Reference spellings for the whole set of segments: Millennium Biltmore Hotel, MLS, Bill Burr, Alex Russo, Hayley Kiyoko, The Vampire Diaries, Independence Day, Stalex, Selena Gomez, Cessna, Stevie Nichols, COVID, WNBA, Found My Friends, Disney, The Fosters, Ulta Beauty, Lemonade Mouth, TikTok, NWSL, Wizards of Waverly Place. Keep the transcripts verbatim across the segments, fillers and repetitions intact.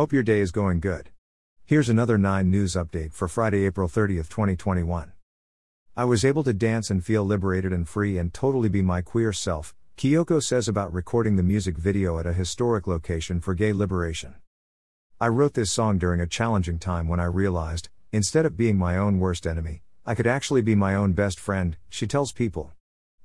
Hope your day is going good. Here's another nine news update for Friday, April thirtieth, twenty twenty-one. I was able to dance and feel liberated and free and totally be my queer self, Kiyoko says about recording the music video at a historic location for gay liberation. I wrote this song during a challenging time when I realized, instead of being my own worst enemy, I could actually be my own best friend, she tells People.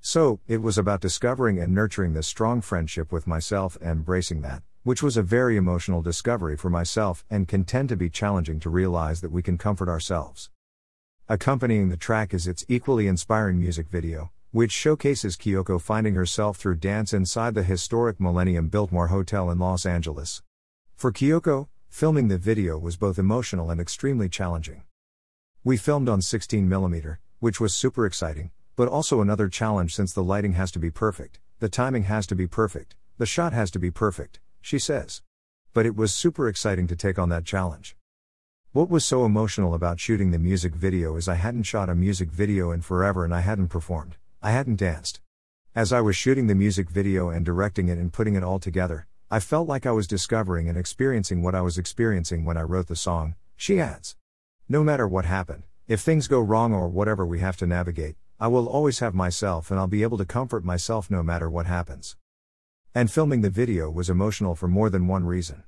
So, it was about discovering and nurturing this strong friendship with myself and embracing that, which was a very emotional discovery for myself and can tend to be challenging to realize that we can comfort ourselves. Accompanying the track is its equally inspiring music video, which showcases Kiyoko finding herself through dance inside the historic Millennium Biltmore Hotel in Los Angeles. For Kiyoko, filming the video was both emotional and extremely challenging. We filmed on sixteen millimeter, which was super exciting, but also another challenge since the lighting has to be perfect, the timing has to be perfect, the shot has to be perfect, she says. But it was super exciting to take on that challenge. What was so emotional about shooting the music video is I hadn't shot a music video in forever and I hadn't performed, I hadn't danced. As I was shooting the music video and directing it and putting it all together, I felt like I was discovering and experiencing what I was experiencing when I wrote the song, she adds. No matter what happened, if things go wrong or whatever we have to navigate, I will always have myself and I'll be able to comfort myself no matter what happens. And filming the video was emotional for more than one reason.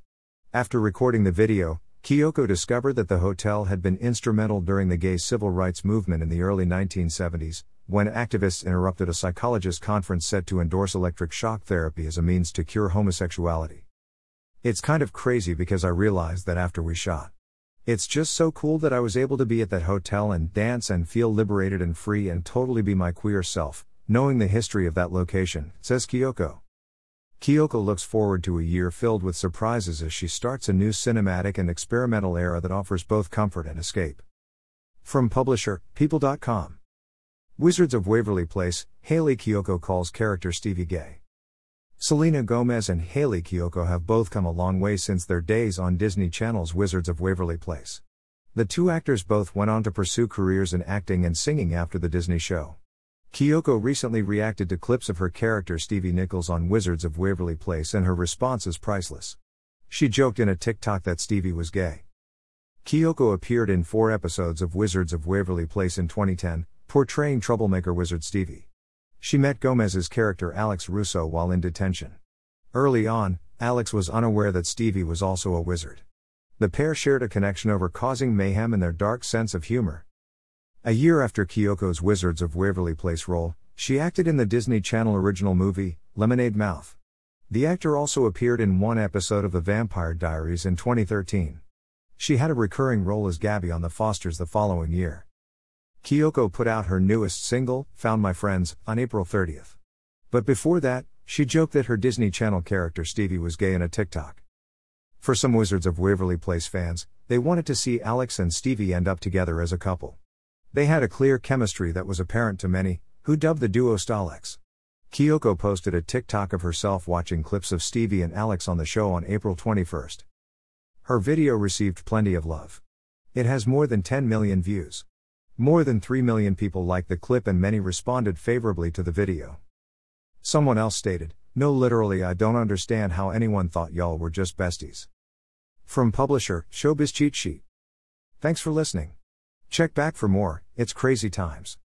After recording the video, Kiyoko discovered that the hotel had been instrumental during the gay civil rights movement in the early nineteen seventies, when activists interrupted a psychologist conference set to endorse electric shock therapy as a means to cure homosexuality. It's kind of crazy because I realized that after we shot. It's just so cool that I was able to be at that hotel and dance and feel liberated and free and totally be my queer self, knowing the history of that location, says Kiyoko. Kiyoko looks forward to a year filled with surprises as she starts a new cinematic and experimental era that offers both comfort and escape. From publisher, People dot com. Wizards of Waverly Place, Hayley Kiyoko calls character Stevie gay. Selena Gomez and Hayley Kiyoko have both come a long way since their days on Disney Channel's Wizards of Waverly Place. The two actors both went on to pursue careers in acting and singing after the Disney show. Kiyoko recently reacted to clips of her character Stevie Nichols on Wizards of Waverly Place and her response is priceless. She joked in a TikTok that Stevie was gay. Kiyoko appeared in four episodes of Wizards of Waverly Place in twenty ten, portraying troublemaker wizard Stevie. She met Gomez's character Alex Russo while in detention. Early on, Alex was unaware that Stevie was also a wizard. The pair shared a connection over causing mayhem and their dark sense of humor. A year after Kiyoko's Wizards of Waverly Place role, she acted in the Disney Channel original movie, Lemonade Mouth. The actor also appeared in one episode of The Vampire Diaries in twenty thirteen. She had a recurring role as Gabby on The Fosters the following year. Kiyoko put out her newest single, Found My Friends, on April thirtieth. But before that, she joked that her Disney Channel character Stevie was gay in a TikTok. For some Wizards of Waverly Place fans, they wanted to see Alex and Stevie end up together as a couple. They had a clear chemistry that was apparent to many, who dubbed the duo Stalex. Kiyoko posted a TikTok of herself watching clips of Stevie and Alex on the show on April twenty-first. Her video received plenty of love. It has more than ten million views. More than three million people liked the clip and many responded favorably to the video. Someone else stated, "No, literally I don't understand how anyone thought y'all were just besties." From publisher, Showbiz Cheat Sheet. Thanks for listening. Check back for more, it's crazy times.